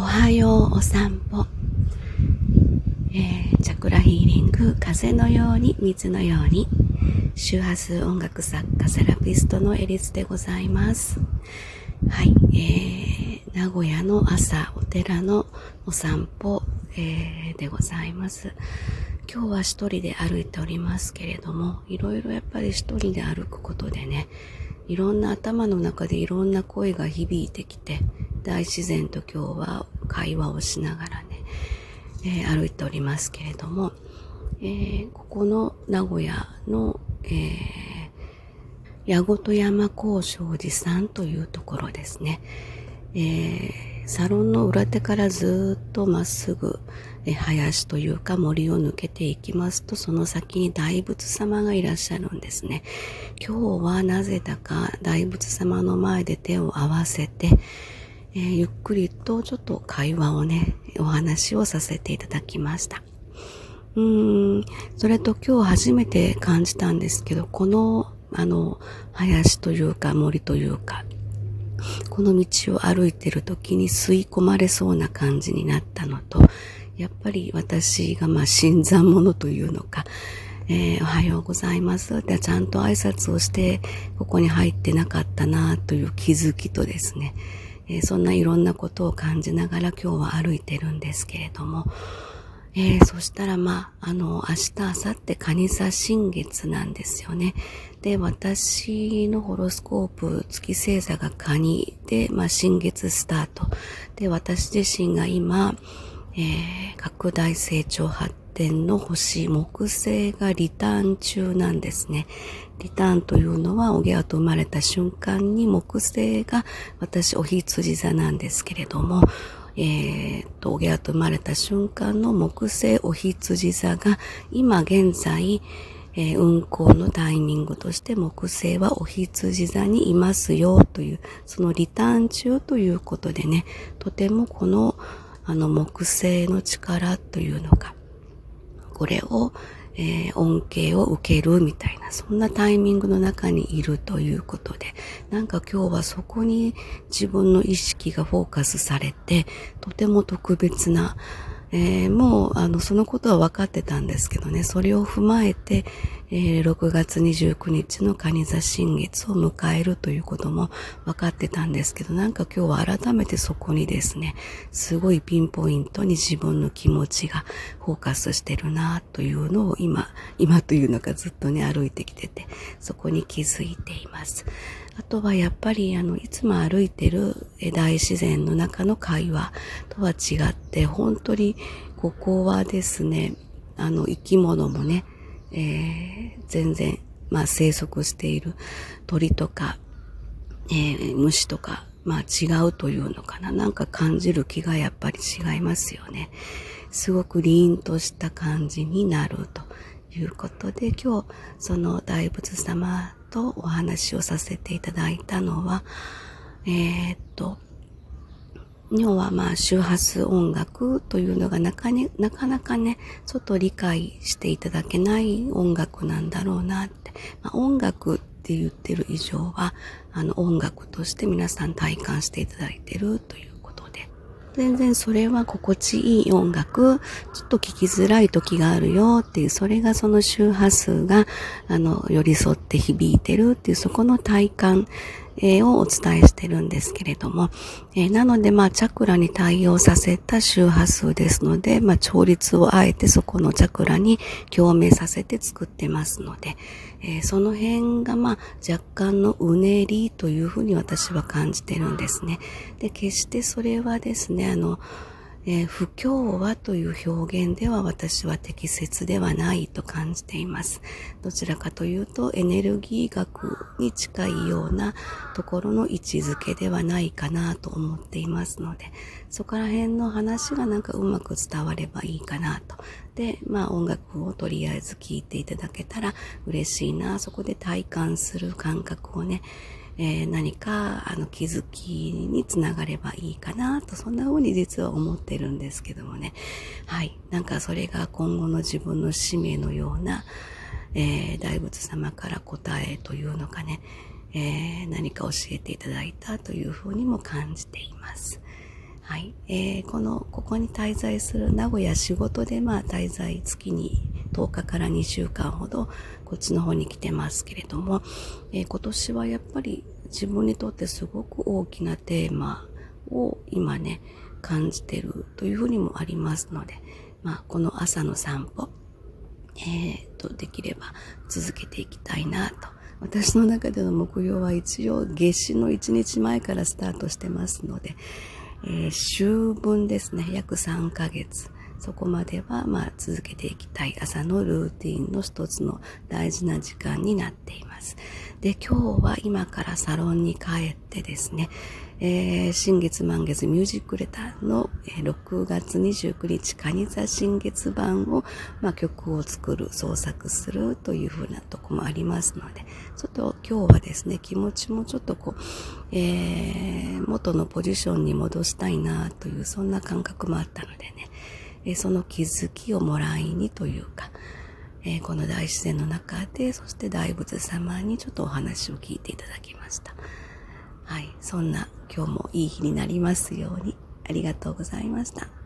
おはようお散歩、チャクラヒーリング、風のように水のように、周波数音楽作家セラピストのエリスでございます。はい、名古屋の朝、お寺のお散歩、でございます。今日は一人で歩いておりますけれども、いろいろやっぱり一人で歩くことでね、いろんな頭の中でいろんな声が響いてきて、大自然と今日は会話をしながらね、歩いておりますけれども、ここの名古屋の、矢事山興正寺さんというところですね。サロンの裏手からずっとまっすぐ、林というか森を抜けていきますと、その先に大仏様がいらっしゃるんですね。今日はなぜだか大仏様の前で手を合わせて、ゆっくりとちょっと会話をね、お話をさせていただきました。それと今日初めて感じたんですけど、この林というか森というか、この道を歩いてる時に吸い込まれそうな感じになったのと、やっぱり私が新参者というのか、おはようございますでちゃんと挨拶をしてここに入ってなかったなという気づきとですね、そんないろんなことを感じながら今日は歩いてるんですけれども、そしたら明日、明後日蟹座新月なんですよね。で、私のホロスコープ、月星座が蟹で、新月スタートで、私自身が今、拡大成長発展の星木星がリターン中なんですね。リターンというのは、おぎゃーと生まれた瞬間に木星が、私お羊座なんですけれども、おぎゃーと生まれた瞬間の木星お羊座が今現在、運行のタイミングとして木星はお羊座にいますよという、そのリターン中ということでね、とてもこの木星の力というのか、これを、恩恵を受けるみたいな、そんなタイミングの中にいるということで、なんか今日はそこに自分の意識がフォーカスされて、とても特別な、もうそのことは分かってたんですけどね、それを踏まえて、6月29日の蟹座新月を迎えるということも分かってたんですけど、なんか今日は改めてそこにですね、すごいピンポイントに自分の気持ちがフォーカスしてるなというのを今というのかずっとね歩いてきてて、そこに気づいています。あとはやっぱりいつも歩いてる大自然の中の会話とは違って、本当にここはですね、生き物もね、全然生息している鳥とか、虫とか違うというのかな、なんか感じる気がやっぱり違いますよね。すごく凛とした感じになるということで、今日その大仏様とお話をさせていただいたのは、要は周波数音楽というのがなかなかね、ちょっと理解していただけない音楽なんだろうなって、音楽って言ってる以上は音楽として皆さん体感していただいてるということで、全然それは心地いい音楽、ちょっと聞きづらい時があるよっていう、それがその周波数が寄り添って響いてるっていう、そこの体感をお伝えしてるんですけれども、なのでチャクラに対応させた周波数ですので、調律をあえてそこのチャクラに共鳴させて作ってますので、その辺が若干のうねりというふうに私は感じてるんですね。で、決してそれはですね、不協和という表現では私は適切ではないと感じています。どちらかというとエネルギー学に近いようなところの位置づけではないかなと思っていますので、そこら辺の話がなんかうまく伝わればいいかなと。で、音楽をとりあえず聴いていただけたら嬉しいな、そこで体感する感覚をね、何か気づきにつながればいいかなと、そんな風に実は思ってるんですけどもね。はい。なんかそれが今後の自分の使命のような、大仏様から答えというのかね、何か教えていただいたという風にも感じています。はい、ここに滞在する名古屋仕事で、滞在月に10日から2週間ほどこっちの方に来てますけれども、今年はやっぱり自分にとってすごく大きなテーマを今ね感じてるというふうにもありますので、この朝の散歩、できれば続けていきたいなと。私の中での目標は一応夏至の1日前からスタートしてますので、週分ですね、約3ヶ月。そこまでは続けていきたい朝のルーティンの一つの大事な時間になっています。で、今日は今からサロンに帰ってですね、新月満月ミュージックレターの6月29日蟹座新月版を、曲を作る、創作するというふうなとこもありますので、ちょっと今日はですね、気持ちもちょっと元のポジションに戻したいなという、そんな感覚もあったのでね、その気づきをもらいにというか、この大自然の中で、そして大仏様にちょっとお話を聞いていただきました。はい、そんな今日もいい日になりますように。ありがとうございました。